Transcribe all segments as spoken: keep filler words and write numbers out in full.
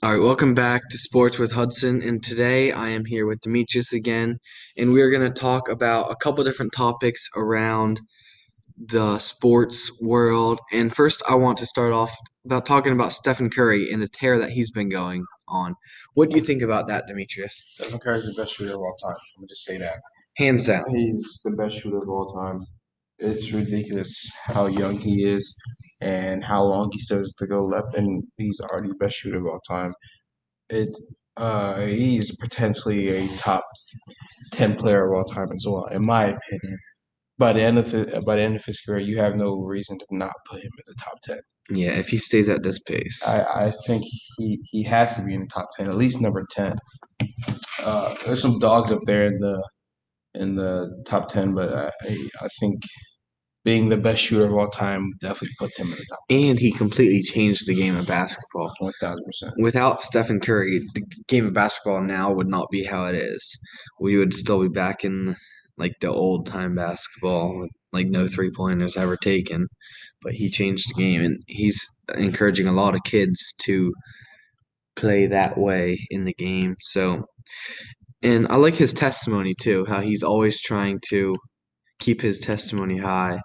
All right, welcome back to Sports with Hudson, and today I am here with Demetrius again, and we're going to talk about a couple different topics around the sports world. And first, I want to start off about talking about Stephen Curry and the tear that he's been going on. What do you think about that, Demetrius? Stephen Curry is the best shooter of all time. I'm going to just say that. Hands down. He's the best shooter of all time. It's ridiculous how young he is and how long he still has to go left, and he's already the best shooter of all time. It uh, he's potentially a top ten player of all time as well, in my opinion. By the end of the, by the end of his career, you have no reason to not put him in the top ten. Yeah, if he stays at this pace, I, I think he, he has to be in the top ten, at least number ten. Uh, there's some dogs up there in the in the top ten, but I I think being the best shooter of all time definitely puts him in the top. And he completely changed the game of basketball. one thousand percent. Without Stephen Curry, the game of basketball now would not be how it is. We would still be back in like the old time basketball with like no three pointers ever taken. But he changed the game, and he's encouraging a lot of kids to play that way in the game. So, and I like his testimony too, how he's always trying to keep his testimony high,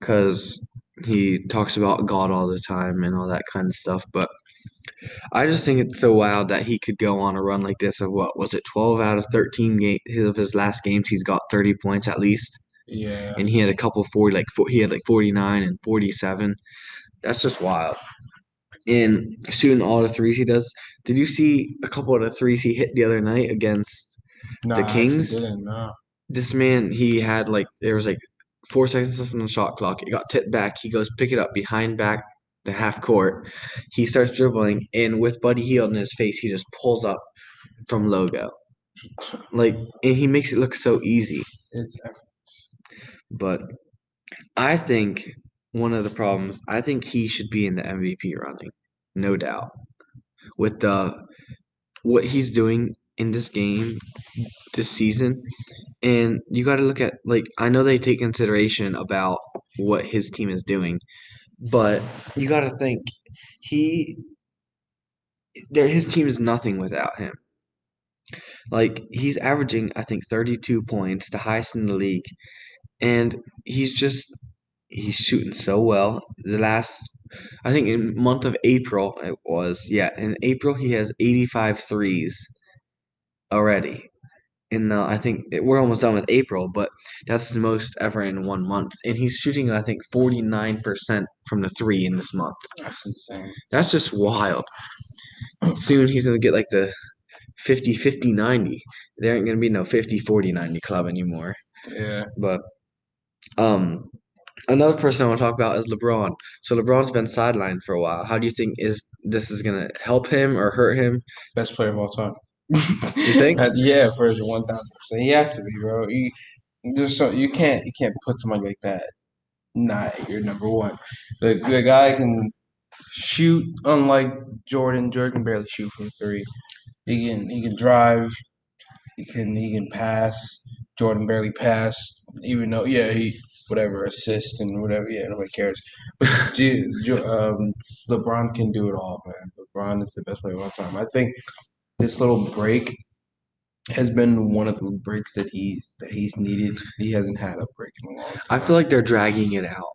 because he talks about God all the time and all that kind of stuff. But I just think it's so wild that he could go on a run like this of, what was it, twelve out of thirteen games of his last games, he's got thirty points at least. Yeah. And he had a couple forty, like he had like forty-nine and forty-seven. That's just wild. And shooting all the threes he does. Did you see a couple of the threes he hit the other night against nah, the Kings? Didn't, nah. This man, he had like there was like four seconds left on the shot clock. It got tipped back. He goes pick it up behind back the half court. He starts dribbling, and with Buddy Heald in his face, he just pulls up from logo, like, and he makes it look so easy. It's effortless. But I think one of the problems, I think he should be in the M V P running, no doubt, with the what he's doing in this game this season. And you got to look at, like, I know they take consideration about what his team is doing, but you got to think he there his team is nothing without him. Like, he's averaging, I think, thirty-two points, the highest in the league, and he's just he's shooting so well. The last, I think, in month of April it was, yeah, in April he has eighty-five threes already. And uh, I think it, we're almost done with April, but that's the most ever in one month. And he's shooting, I think, forty-nine percent from the three in this month. That's insane. That's just wild. Soon he's going to get like the fifty fifty ninety. There ain't going to be no fifty forty ninety club anymore. Yeah. But, um,. another person I want to talk about is LeBron. So LeBron's been sidelined for a while. How do you think is this is going to help him or hurt him? Best player of all time. You think? Yeah, for his one thousand percent, he has to be, bro. You just so you can't you can't put somebody like that not your number one. The the guy can shoot. Unlike Jordan, Jordan can barely shoot from three. He can he can drive. He can he can pass. Jordan barely passed. Even though yeah he. Whatever, assist and whatever, yeah, nobody cares. But um, LeBron can do it all, man. LeBron is the best player of all time. I think this little break has been one of the breaks that he's, that he's needed. He hasn't had a break in a long time. I feel like they're dragging it out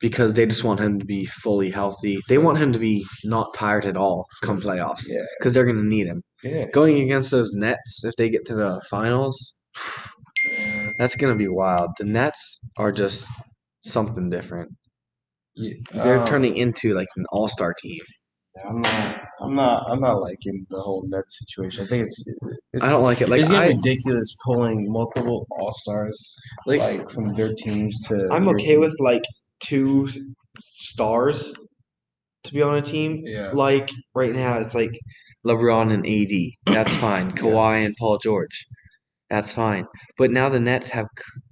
because they just want him to be fully healthy. They want him to be not tired at all come playoffs because yeah. they're going to need him. Yeah. Going against those Nets, if they get to the finals – that's going to be wild. The Nets are just something different. Yeah, They're um, turning into like an all-star team. I'm not I'm not I'm not liking the whole Nets situation. I think it's, it's I don't like it. Like, it's I, ridiculous pulling multiple all-stars like, like from their teams to I'm okay team. With like two stars to be on a team. Yeah. Like right now it's like LeBron and A D. That's fine. Kawhi yeah. and Paul George. That's fine. But now the Nets have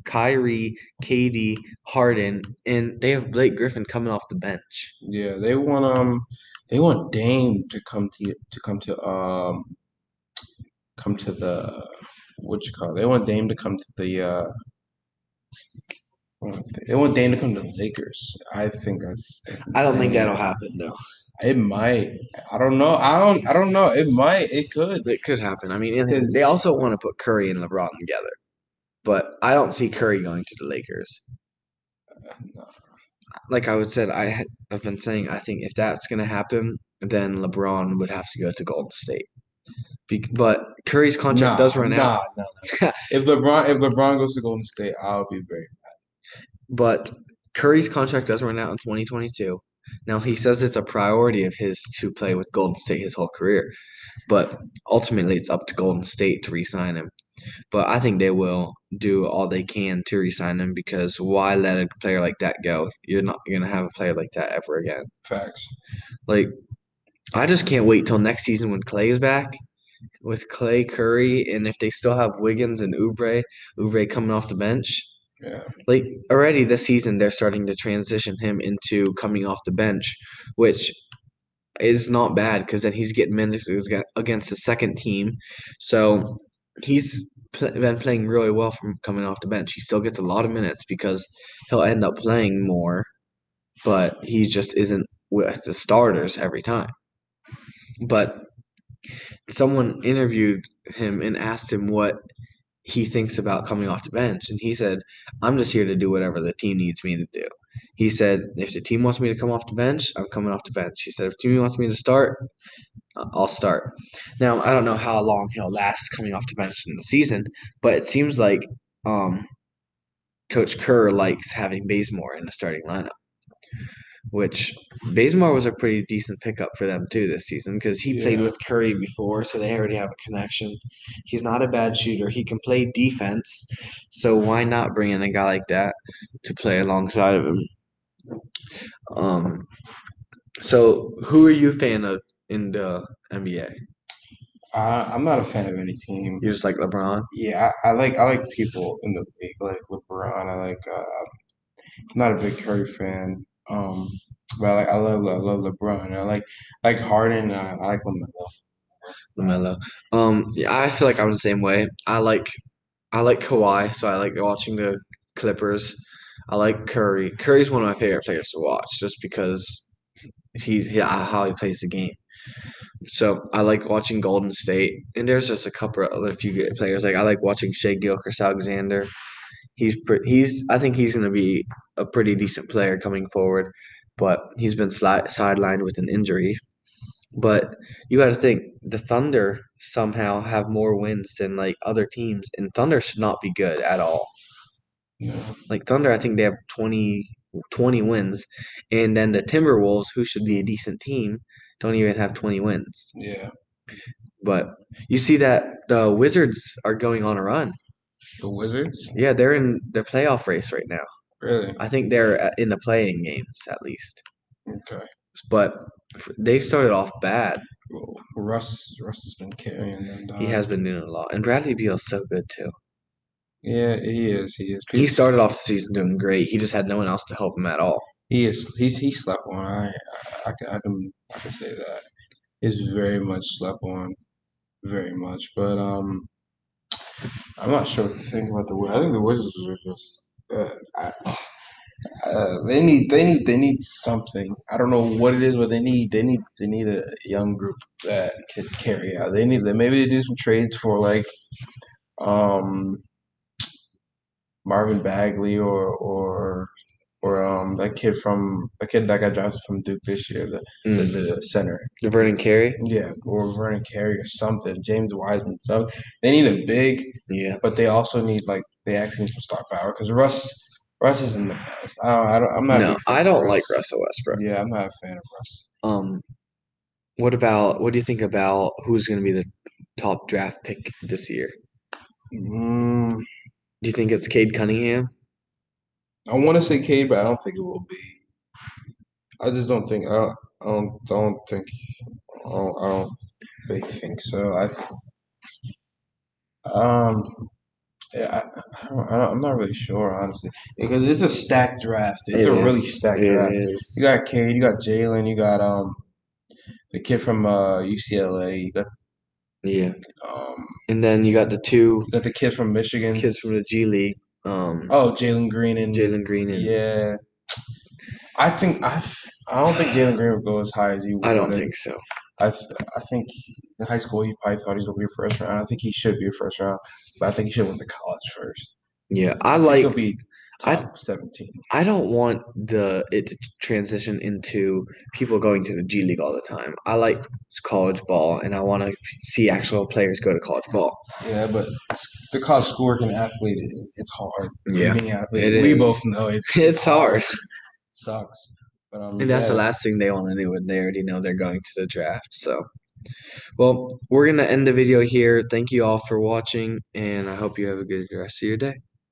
Kyrie, K D, Harden, and they have Blake Griffin coming off the bench. Yeah, they want um they want Dame to come to to come to um come to the what you call it? They want Dame to come to the uh They want Dame to come to the Lakers. I think that's. that's I don't think that'll happen though. It might. I don't know. I don't. I don't know. It might. It could. It could happen. I mean, it, they also want to put Curry and LeBron together, but I don't see Curry going to the Lakers. Uh, no. Like I would said, I have been saying, I think if that's going to happen, then LeBron would have to go to Golden State. Be- but Curry's contract nah, does run nah, out. Nah, nah. if LeBron, if LeBron goes to Golden State, I'll be very mad. But Curry's contract does run out in twenty twenty-two. Now, he says it's a priority of his to play with Golden State his whole career, but ultimately it's up to Golden State to re-sign him. But I think they will do all they can to re-sign him because why let a player like that go? You're not going to have a player like that ever again. Facts. Like, I just can't wait till next season when Clay is back with Clay, Curry, and if they still have Wiggins and Oubre, Oubre coming off the bench. Yeah. Like, already this season they're starting to transition him into coming off the bench, which is not bad because then he's getting minutes against the second team. So he's pl- been playing really well from coming off the bench. He still gets a lot of minutes because he'll end up playing more, but he just isn't with the starters every time. But someone interviewed him and asked him what he thinks about coming off the bench. And he said, I'm just here to do whatever the team needs me to do. He said, if the team wants me to come off the bench, I'm coming off the bench. He said, if the team wants me to start, I'll start. Now, I don't know how long he'll last coming off the bench in the season, but it seems like um, Coach Kerr likes having Bazemore in the starting lineup, which Bazemore was a pretty decent pickup for them too this season because he yeah. played with Curry before, so they already have a connection. He's not a bad shooter. He can play defense, so why not bring in a guy like that to play alongside of him? Um, so who are you a fan of in the N B A? Uh, I'm not a fan of any team. You just like LeBron? Yeah, I, I like I like people in the league, like LeBron. I like. Uh, I'm not a big Curry fan. Um, but I like I love I love LeBron. I like I like Harden. I, I like LaMelo. LaMelo. Um, yeah, I feel like I'm the same way. I like I like Kawhi, so I like watching the Clippers. I like Curry. Curry's one of my favorite players to watch, just because he, he how he plays the game. So I like watching Golden State, and there's just a couple of other few players. Like I like watching Shai Gilgeous-Alexander. He's pretty, he's I think he's going to be a pretty decent player coming forward, but he's been sli- sidelined with an injury. But you got to think the Thunder somehow have more wins than like other teams, and Thunder should not be good at all. Yeah. Like Thunder, I think they have twenty, twenty wins, and then the Timberwolves, who should be a decent team, don't even have twenty wins. Yeah. But you see that the Wizards are going on a run. The Wizards? Yeah, they're in the playoff race right now. Really? I think they're in the playing games, at least. Okay. But they started off bad. Well, Russ, Russ has been carrying them down. He has been doing a lot. And Bradley Beal is so good, too. Yeah, he is. He is. People, he started off the season doing great. He just had no one else to help him at all. He is. He's, he slept on. I, I, I, can, I, can, I can say that. He's very much slept on. Very much. But, um... I'm not sure what to think about the Wizards. I think the Wizards are just uh, I, uh, they need they need they need something. I don't know what it is, but they need they need they need a young group that can carry out. They need maybe they do some trades for like um, Marvin Bagley or or or um, that kid from that kid that got drafted from Duke this year, the mm. the, the center, the Vernon Carey. Yeah, or Vernon Carey or something. James Wiseman. So they need a big. Yeah, but they also need like they actually need some star power because Russ Russ isn't the best. I don't. I don't I'm not. No, I don't Russ. like Russell Westbrook. Yeah, I'm not a fan of Russ. Um, what about what do you think about who's going to be the top draft pick this year? Mm. Do you think it's Cade Cunningham? I want to say Cade, but I don't think it will be. I just don't think. I don't. I don't think. I don't. I don't really think so. I. Um. Yeah. I, I, don't, I don't. I'm not really sure, honestly, because it's a stacked draft. It's it a is. really stacked it draft. Is. You got Cade. You got Jalen. You got um, the kid from uh U C L A. You got, yeah. Um. And then you got the two. You got the kid from Michigan. Kids from the G League. Um, oh, Jalen Green and Jalen Green and yeah. I think I I don't think Jalen Green would go as high as he would. I don't think so. I th- I think in high school he probably thought he was gonna be a first round. I think he should be a first round, but I think he should went to college first. Yeah, I, I like. He'll be top I, seventeen. I don't want the it to transition into people going to the G League all the time. I like college ball, and I want to see actual players go to college ball. Yeah, but the college schoolwork and athlete, it's hard. Yeah, being an athlete, it we is. both know it. It's, it's hard. hard. It sucks. But, um, and that's yeah. the last thing they want to do when they already know they're going to the draft. So, well, we're going to end the video here. Thank you all for watching, and I hope you have a good rest of your day.